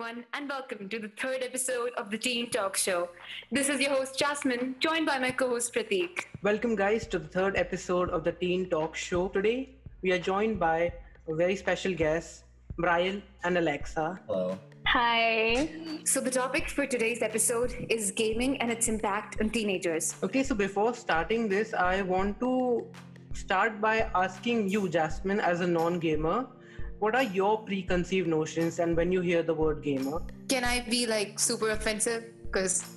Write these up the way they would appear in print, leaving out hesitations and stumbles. everyone, and welcome to the third episode of the Teen Talk Show. This is your host Jasmine, joined by my co-host Prateek. Welcome guys to the third episode of the Teen Talk Show. Today we are joined by a very special guest, Brian and Alexa. Hello. Hi. So the topic for today's episode is gaming and its impact on teenagers. Okay, so before starting this, I want to start by asking you, Jasmine, as a non-gamer, what are your preconceived notions and when you hear the word gamer? Can I be like super offensive? Because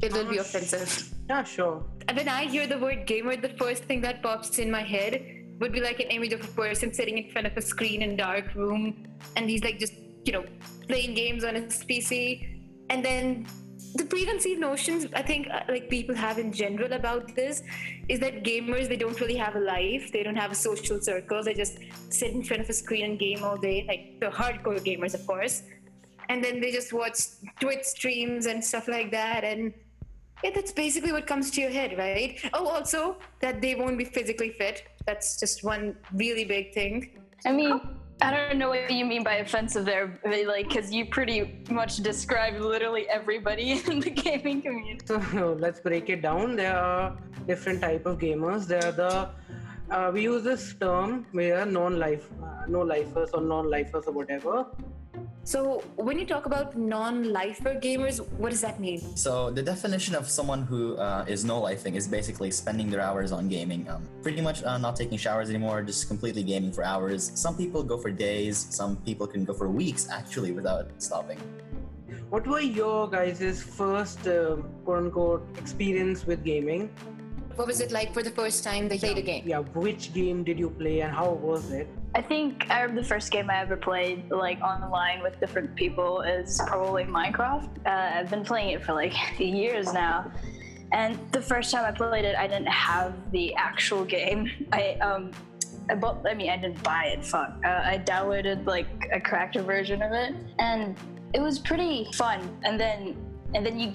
it will be offensive. Yeah, sure. And when I hear the word gamer, the first thing that pops in my head would be like an image of a person sitting in front of a screen in a dark room. And he's like just, you know, playing games on his PC. And then the preconceived notions I think like people have in general about this is that gamers, they don't really have a life, they don't have a social circle, they just sit in front of a screen and game all day, like the hardcore gamers of course, and then they just watch Twitch streams and stuff like that, and yeah, that's basically what comes to your head, right? Oh, also that they won't be physically fit, that's just one really big thing. I mean, I don't know what you mean by offensive there, like, because you pretty much described literally everybody in the gaming community. So let's break it down. There are different type of gamers. There are the we use this term where no-lifers or non-lifers or whatever. So when you talk about non-lifer gamers, what does that mean? So the definition of someone who is no-lifing is basically spending their hours on gaming. Pretty much not taking showers anymore, just completely gaming for hours. Some people go for days, some people can go for weeks actually without stopping. What were your guys' first quote-unquote experience with gaming? What was it like for the first time they played a game? Yeah, which game did you play and how was it? I think I remember the first game I ever played, like online with different people, is probably Minecraft. I've been playing it for like years now, and the first time I played it, I didn't have the actual game. I didn't buy it. I downloaded like a cracked version of it, and it was pretty fun. And then you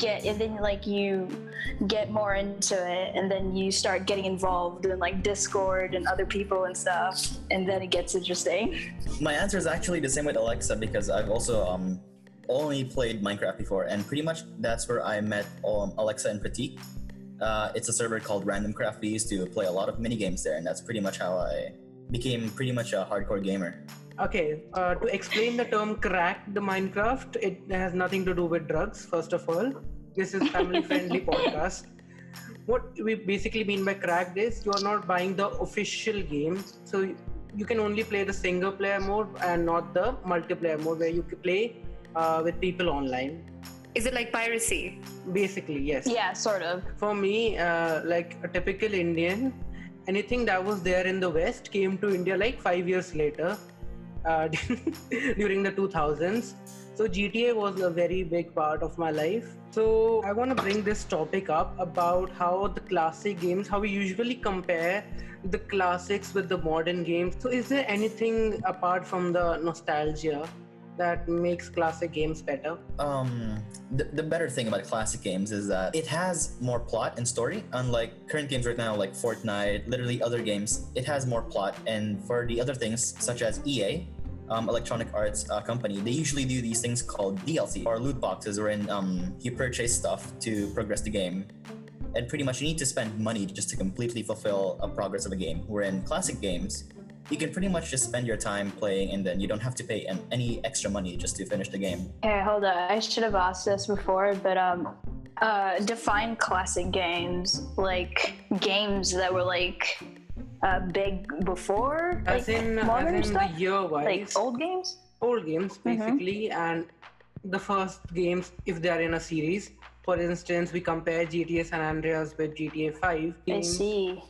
get more into it, and then you start getting involved in like Discord and other people and stuff, and then it gets interesting. My answer is actually the same with Alexa, because I've also only played Minecraft before, and pretty much that's where I met Alexa and Prateek. It's a server called Random Craft. We used to play a lot of mini games there, and that's pretty much how I became pretty much a hardcore gamer. Okay, to explain the term crack the Minecraft, it has nothing to do with drugs, first of all. This is family-friendly podcast. What we basically mean by cracked is you're not buying the official game. So you can only play the single-player mode and not the multiplayer mode where you can play with people online. Is it like piracy? Basically, yes. Yeah, sort of. For me, like a typical Indian, anything that was there in the West came to India like 5 years later. During the 2000s. So GTA was a very big part of my life. So I want to bring this topic up about how the classic games, how we usually compare the classics with the modern games. So is there anything apart from the nostalgia that makes classic games better? The better thing about classic games is that it has more plot and story. Unlike current games right now, like Fortnite, literally other games, it has more plot. And for the other things, such as EA, Electronic Arts company, they usually do these things called DLC or loot boxes, wherein you purchase stuff to progress the game. And pretty much you need to spend money just to completely fulfill a progress of a game. Wherein classic games, you can pretty much just spend your time playing, and then you don't have to pay any extra money just to finish the game. Hey, hold on. I should have asked this before, but define classic games, like games that were like big before, like modern stuff, like old games. Old games, basically, and the first games if they are in a series. For instance, we compare GTA San Andreas with GTA V. Games. I see.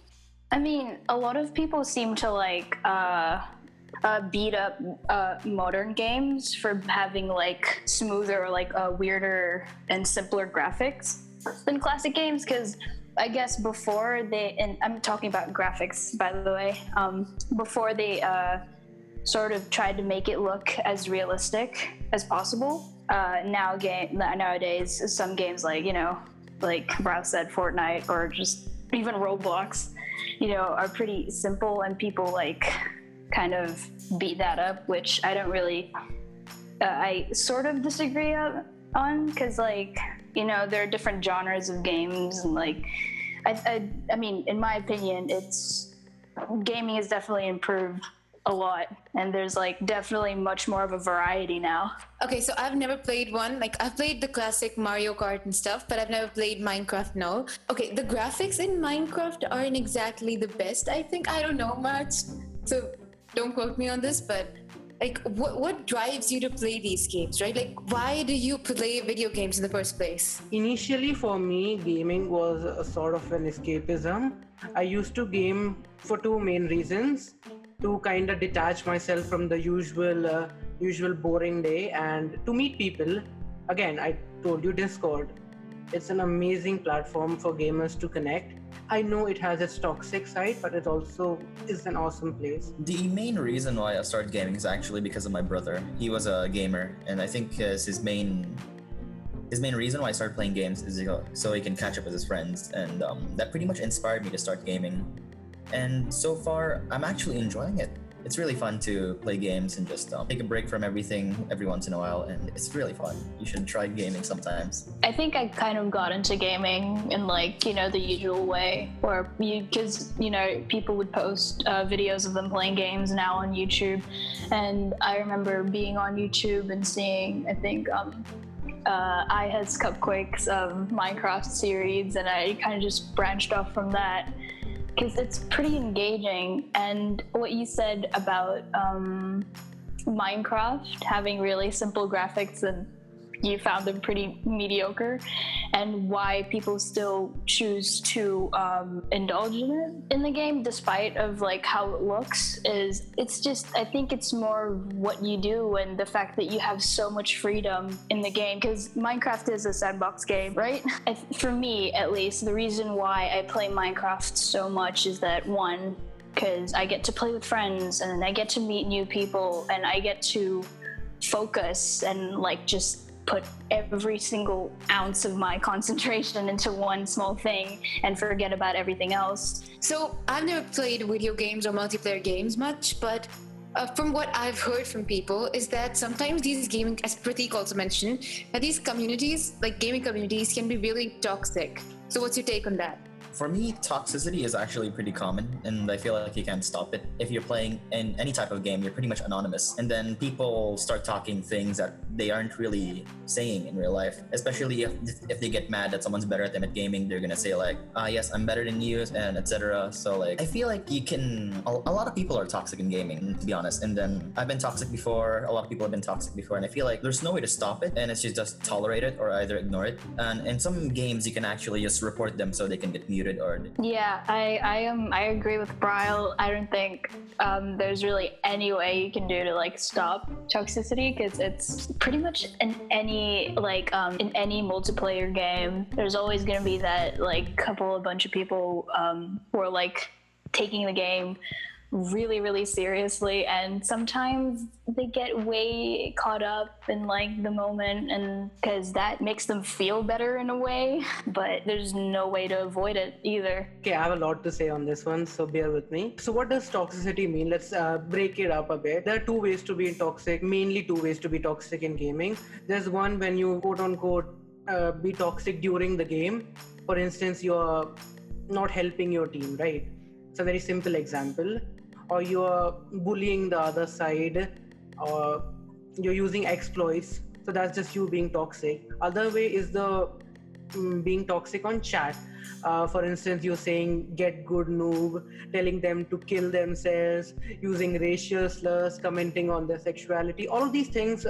I mean, a lot of people seem to like beat up modern games for having like smoother, like weirder and simpler graphics than classic games, because I guess before they, and I'm talking about graphics by the way, before they sort of tried to make it look as realistic as possible. Nowadays, some games like, you know, like Browse said, Fortnite or just even Roblox, you know, are pretty simple, and people like kind of beat that up, which I don't really I sort of disagree on, because, like, you know, there are different genres of games, and, like, I mean, in my opinion, gaming has definitely improved a lot, and there's, like, definitely much more of a variety now. Okay, so I've never played one. Like, I've played the classic Mario Kart and stuff, but I've never played Minecraft, no. Okay, the graphics in Minecraft aren't exactly the best, I think. I don't know much, so don't quote me on this, but, like, what drives you to play these games, right? Like, why do you play video games in the first place? Initially, for me, gaming was a sort of an escapism. I used to game for two main reasons: to kind of detach myself from the usual boring day, and to meet people. Again, I told you, Discord. It's an amazing platform for gamers to connect. I know it has its toxic side, but it also is an awesome place. The main reason why I started gaming is actually because of my brother. He was a gamer, and I think his main reason why I started playing games is so he can catch up with his friends, and that pretty much inspired me to start gaming. And so far, I'm actually enjoying it. It's really fun to play games and just take a break from everything every once in a while, and it's really fun. You should try gaming sometimes. I think I kind of got into gaming in, like, you know, the usual way, where people would post videos of them playing games now on YouTube, and I remember being on YouTube and seeing, I think, I had Cupquakes Minecraft series, and I kind of just branched off from that, because it's pretty engaging. And what you said about Minecraft having really simple graphics and you found them pretty mediocre, and why people still choose to indulge in the game despite of, like, how it looks, I think it's more what you do and the fact that you have so much freedom in the game, because Minecraft is a sandbox game, right? For me, at least, the reason why I play Minecraft so much is that, one, because I get to play with friends, and I get to meet new people, and I get to focus and, like, just put every single ounce of my concentration into one small thing and forget about everything else. So I've never played video games or multiplayer games much, but from what I've heard from people is that sometimes these gaming, as Prateek also mentioned, that these communities, like gaming communities, can be really toxic. So what's your take on that? For me, toxicity is actually pretty common, and I feel like you can't stop it. If you're playing in any type of game, you're pretty much anonymous. And then people start talking things that they aren't really saying in real life, especially if they get mad that someone's better at them at gaming. They're gonna say, like, yes, I'm better than you, and etc. So, like, I feel like a lot of people are toxic in gaming, to be honest. And then I've been toxic before, a lot of people have been toxic before, and I feel like there's no way to stop it, and it's just tolerate it or either ignore it. And in some games, you can actually just report them so they can get muted. Yeah, I agree with Brian. I don't think there's really any way you can do to, like, stop toxicity, because it's pretty much in any multiplayer game, there's always gonna be that, like, bunch of people who are, like, taking the game really, really seriously, and sometimes they get way caught up in, like, the moment, and because that makes them feel better in a way, but there's no way to avoid it either. Okay, I have a lot to say on this one, so bear with me. So what does toxicity mean? Let's break it up a bit. There are two ways to be toxic in gaming. There's one when you, quote-unquote, be toxic during the game. For instance, you're not helping your team, right? It's a very simple example. Or you're bullying the other side, or you're using exploits. So that's just you being toxic. Other way is the being toxic on chat. For instance, you're saying "get good noob," telling them to kill themselves, using racial slurs, commenting on their sexuality. All of these things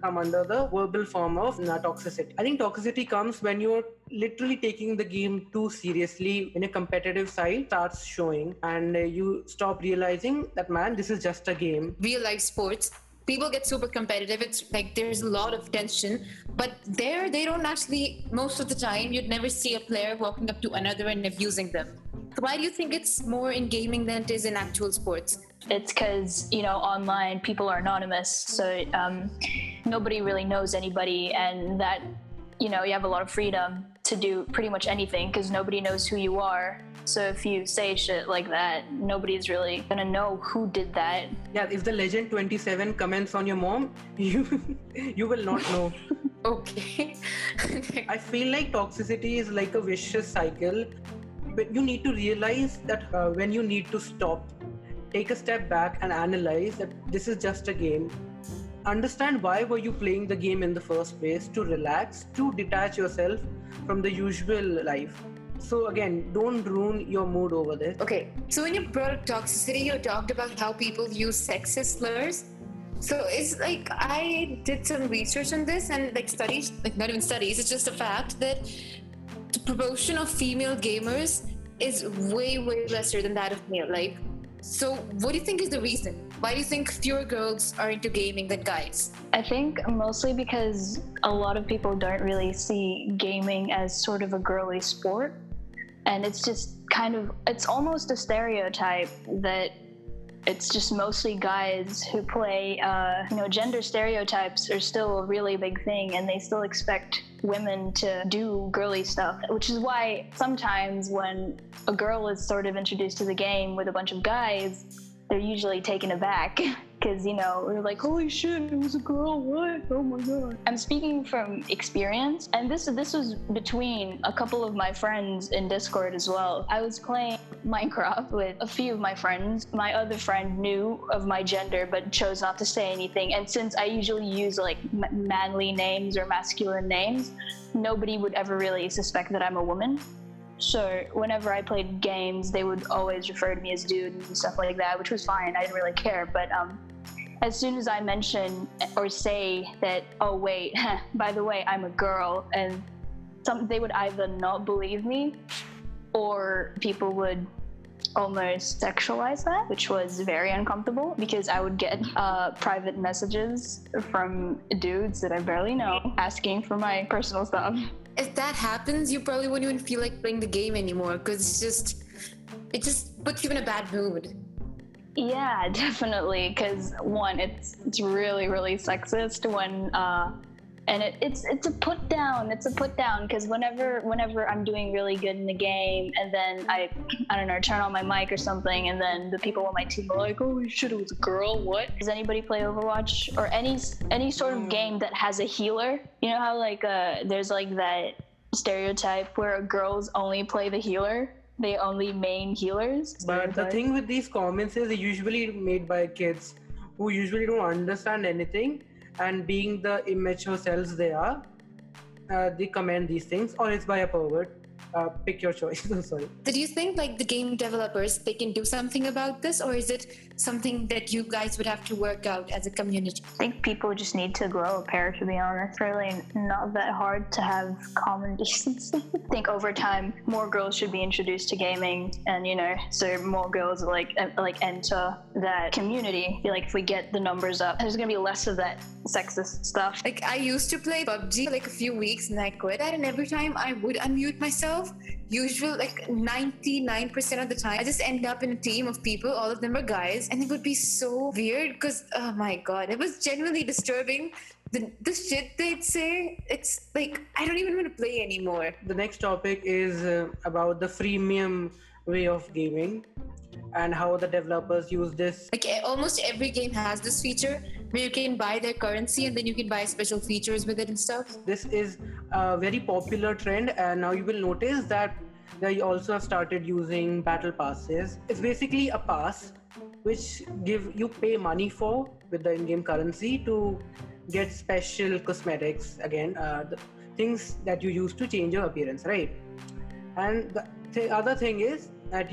come under the verbal form of toxicity. I think toxicity comes when you're literally taking the game too seriously. In a competitive side, starts showing, and you stop realizing that, man, this is just a game. Real life sports, people get super competitive. It's like there's a lot of tension, but they don't actually, most of the time, you'd never see a player walking up to another and abusing them. So why do you think it's more in gaming than it is in actual sports? It's because, you know, online people are anonymous, so nobody really knows anybody, and that, you know, you have a lot of freedom to do pretty much anything because nobody knows who you are. So if you say shit like that, nobody's really gonna know who did that. Yeah, if the legend 27 comments on your mom, you will not know. Okay. I feel like toxicity is like a vicious cycle, but you need to realize that when you need to stop, take a step back and analyze that this is just a game. Understand why were you playing the game in the first place, to relax, to detach yourself from the usual life. So again, don't ruin your mood over this. Okay, so when you brought up toxicity, you talked about how people use sexist slurs. So it's like, I did some research on this and like studies, like not even studies, it's just a fact that the proportion of female gamers is way, way lesser than that of male. Like, so what do you think is the reason? Why do you think fewer girls are into gaming than guys? I think mostly because a lot of people don't really see gaming as sort of a girly sport. And it's just kind of, it's almost a stereotype that it's just mostly guys who play. Gender stereotypes are still a really big thing, and they still expect women to do girly stuff, which is why sometimes when a girl is sort of introduced to the game with a bunch of guys, they're usually taken aback because, you know, they're like, holy shit, it was a girl, what? Oh my god. I'm speaking from experience, and this was between a couple of my friends in Discord as well. I was playing Minecraft with a few of my friends. My other friend knew of my gender but chose not to say anything, and since I usually use like manly names or masculine names, nobody would ever really suspect that I'm a woman. So whenever I played games, they would always refer to me as dude and stuff like that, which was fine. I didn't really care. But as soon as I mention or say that, oh, wait, by the way, I'm a girl, and they would either not believe me or people would almost sexualize that, which was very uncomfortable because I would get private messages from dudes that I barely know asking for my personal stuff. If that happens, you probably wouldn't even feel like playing the game anymore because it's just, it just puts you in a bad mood. Yeah, definitely, because one, it's really, really sexist when, and it's a put down, because whenever I'm doing really good in the game and then I don't know, turn on my mic or something, and then the people on my team are like, oh shit, it was a girl, what? Does anybody play Overwatch or any sort of game that has a healer? You know how like there's like that stereotype where girls only play the healer? They only main healers? But the thing with these comments is they're usually made by kids who usually don't understand anything, and being the immature selves they are, they comment these things, or it's by a pervert. Pick your choice. I'm sorry. Did you think like the game developers, they can do something about this, or is it something that you guys would have to work out as a community? I think people just need to grow a pair, to be honest. It's really not that hard to have common decency. I think over time, more girls should be introduced to gaming, and you know, so more girls like enter that community. I feel like if we get the numbers up, there's gonna be less of that sexist stuff. Like I used to play PUBG for like a few weeks and I quit, and every time I would unmute myself, usual like 99% of the time I just end up in a team of people, all of them are guys, and it would be so weird because oh my god, it was genuinely disturbing, the shit they'd say. It's like I don't even want to play anymore. The next topic is about the freemium way of gaming and how the developers use this. Like almost every game has this feature where you can buy their currency and then you can buy special features with it and stuff. This is a very popular trend, and now you will notice that they also have started using battle passes. It's basically a pass which you pay money for with the in-game currency to get special cosmetics, again, the things that you use to change your appearance, right? And the other thing is that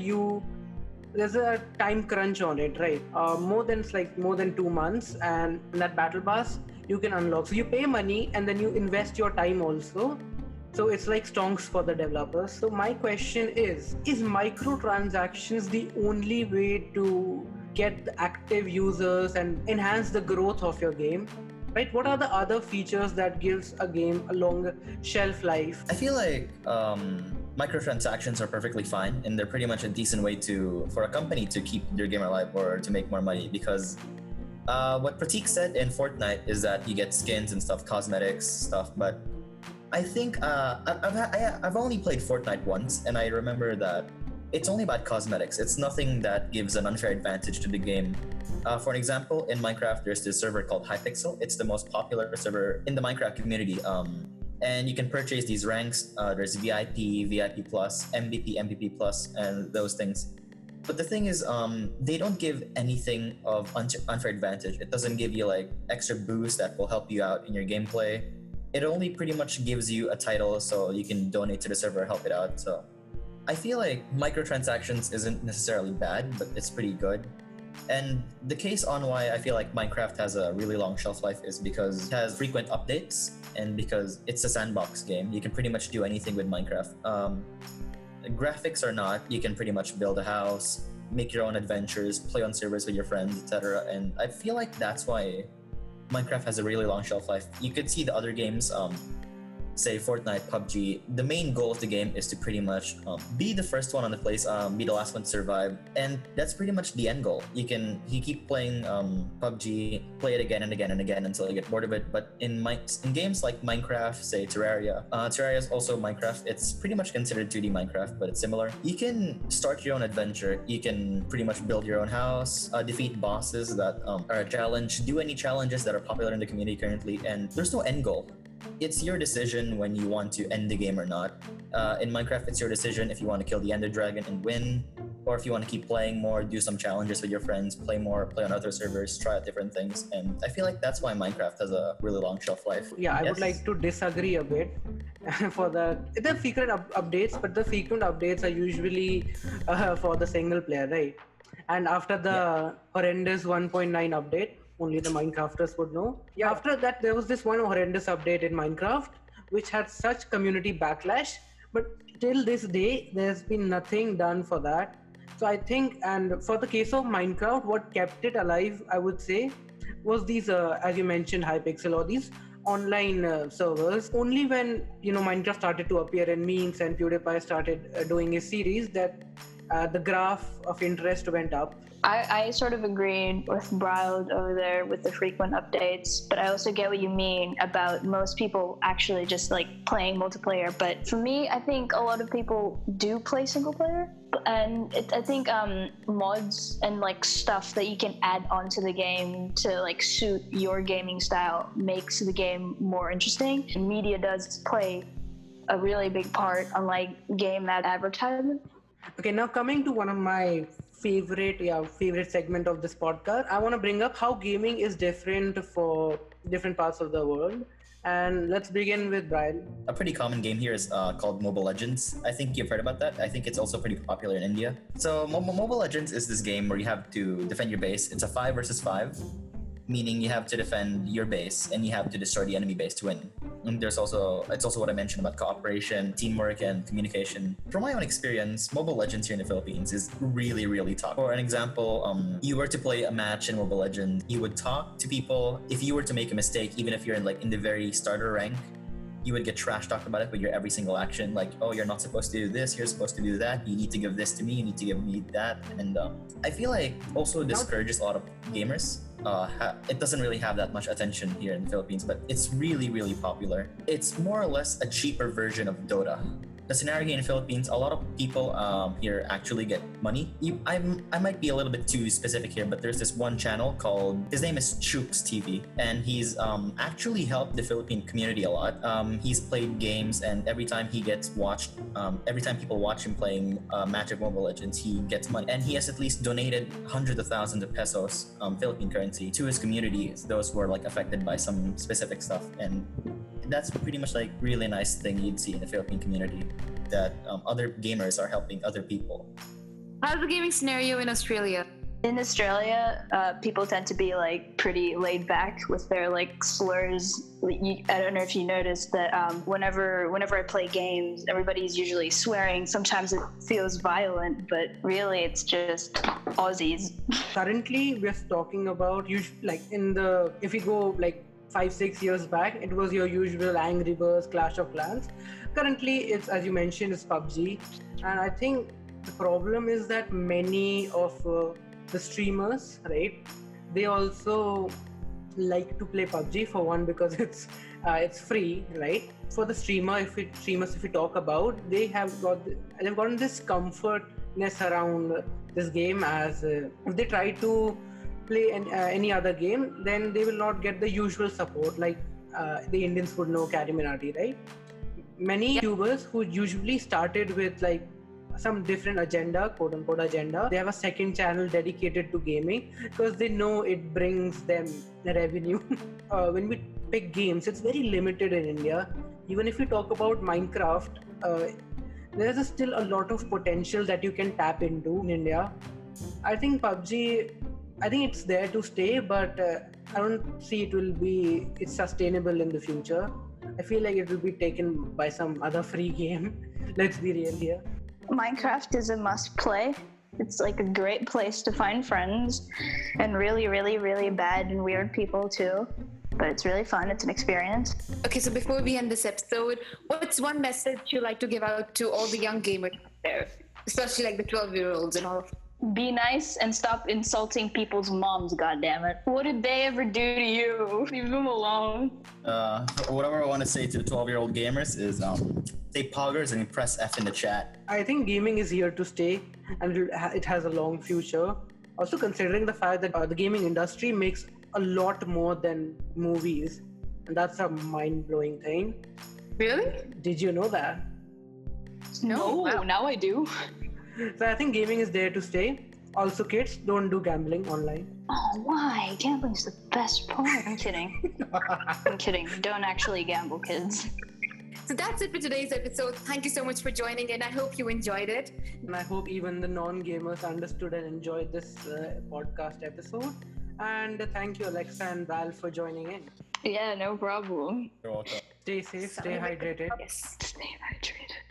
there's a time crunch on it, right? More than 2 months, and that battle pass you can unlock. So you pay money and then you invest your time also. So it's like stonks for the developers. So my question is microtransactions the only way to get the active users and enhance the growth of your game? Right? What are the other features that gives a game a longer shelf life? I feel like microtransactions are perfectly fine, and they're pretty much a decent way for a company to keep their game alive or to make more money, because what Prateek said in Fortnite is that you get skins and stuff, cosmetics stuff, but I think I've only played Fortnite once, and I remember that it's only about cosmetics. It's nothing that gives an unfair advantage to the game. For an example, in Minecraft, there's this server called Hypixel. It's the most popular server in the Minecraft community. And you can purchase these ranks. There's VIP, VIP+, MVP, MVP+, and those things. But the thing is, they don't give anything of unfair advantage. It doesn't give you like extra boost that will help you out in your gameplay. It only pretty much gives you a title so you can donate to the server, help it out. So I feel like microtransactions isn't necessarily bad, but it's pretty good. And the case on why I feel like Minecraft has a really long shelf life is because it has frequent updates and because it's a sandbox game. You can pretty much do anything with Minecraft. Graphics or not, you can pretty much build a house, make your own adventures, play on servers with your friends, etc. And I feel like that's why Minecraft has a really long shelf life. You could see the other games, say Fortnite, PUBG, the main goal of the game is to pretty much be the first one on the place, be the last one to survive, and that's pretty much the end goal. You keep playing PUBG, play it again and again and again until you get bored of it. But in games like Minecraft, say Terraria, Terraria is also Minecraft. It's pretty much considered 2D Minecraft, but it's similar. You can start your own adventure. You can pretty much build your own house, defeat bosses that are a challenge, do any challenges that are popular in the community currently, and there's no end goal. It's your decision when you want to end the game or not. In Minecraft, it's your decision if you want to kill the Ender Dragon and win, or if you want to keep playing more, do some challenges with your friends, play more, play on other servers, try out different things. And I feel like that's why Minecraft has a really long shelf life. Yeah, I would like to disagree a bit. For the frequent updates, but the frequent updates are usually for the single player, right? And after the horrendous 1.9 update, only the Minecrafters would know. Yeah. After that, there was this one horrendous update in Minecraft, which had such community backlash. But till this day, there's been nothing done for that. So I think, and for the case of Minecraft, what kept it alive, I would say, was these, as you mentioned, Hypixel or these online servers. Only when, Minecraft started to appear in memes and PewDiePie started doing his series that the graph of interest went up. I sort of agreed with Brian over there with the frequent updates, but I also get what you mean about most people actually just like playing multiplayer. But for me, I think a lot of people do play single player, and I think mods and like stuff that you can add onto the game to like suit your gaming style makes the game more interesting. And media does play a really big part on like game advertisement. Okay, now coming to one of my favorite segment of this podcast, I want to bring up how gaming is different for different parts of the world. And let's begin with Brian. A pretty common game here is called Mobile Legends. I think you've heard about that. I think it's also pretty popular in India. So Mobile Legends is this game where you have to defend your base. It's a 5 versus 5, meaning you have to defend your base and you have to destroy the enemy base to win. And it's also what I mentioned about cooperation, teamwork, and communication. From my own experience, Mobile Legends here in the Philippines is really, really tough. For an example, you were to play a match in Mobile Legends, you would talk to people. If you were to make a mistake, even if you're in the very starter rank, you would get trash talked about it with your every single action. Like, oh, you're not supposed to do this, you're supposed to do that, you need to give this to me, you need to give me that. And I feel like also discourages a lot of gamers. It doesn't really have that much attention here in the Philippines, but it's really, really popular. It's more or less a cheaper version of Dota. The scenario here in the Philippines, a lot of people here actually get money. I might be a little bit too specific here, but there's this one channel called, his name is Chooks TV, and he's actually helped the Philippine community a lot. He's played games, and every time people watch him playing a match of Mobile Legends, he gets money. And he has at least donated hundreds of thousands of pesos, Philippine currency, to his community, those who are like affected by some specific stuff. And that's pretty much like really nice thing you'd see in the Philippine community, that other gamers are helping other people. How's the gaming scenario in Australia? In Australia, people tend to be like pretty laid back with their like slurs. I don't know if you noticed that whenever I play games, everybody's usually swearing. Sometimes it feels violent, but really it's just Aussies. Currently, we're talking about if you go 5-6 years back, it was your usual Angry Birds, Clash of Clans. Currently, it's, as you mentioned, it's PUBG. And I think the problem is that many of the streamers, right, they also like to play PUBG, for one because it's free, right? For the streamer, if we talk about, they've gotten this comfortness around this game, as if they try to play any other game, then they will not get the usual support, like the Indians would know Karimnandi, right? Many YouTubers who usually started with like some different agenda, quote unquote agenda, they have a second channel dedicated to gaming because they know it brings them the revenue. When we pick games, it's very limited in India. Even if we talk about Minecraft, there's still a lot of potential that you can tap into in India. I think PUBG, it's there to stay, but I don't see it's sustainable in the future. I feel like it will be taken by some other free game. Let's be real here. Minecraft is a must play. It's like a great place to find friends and really, really, really bad and weird people too. But it's really fun. It's an experience. Okay, so before we end this episode, what's one message you like to give out to all the young gamers out there, especially like the 12-year-olds and all? Be nice and stop insulting people's moms, goddammit. What did they ever do to you? Leave them alone. Whatever I want to say to the 12-year-old gamers is say poggers and press F in the chat. I think gaming is here to stay and it has a long future. Also considering the fact that the gaming industry makes a lot more than movies, and that's a mind-blowing thing. Really? Did you know that? No, wow. Now I do. So I think gaming is there to stay. Also, kids, don't do gambling online. Oh, why? Gambling's the best part. I'm kidding. I'm kidding. Don't actually gamble, kids. So that's it for today's episode. Thank you so much for joining in. I hope you enjoyed it. And I hope even the non-gamers understood and enjoyed this podcast episode. And thank you, Alexa and Val, for joining in. Yeah, no problem. You're welcome. Stay safe, stay hydrated. Yes, stay hydrated.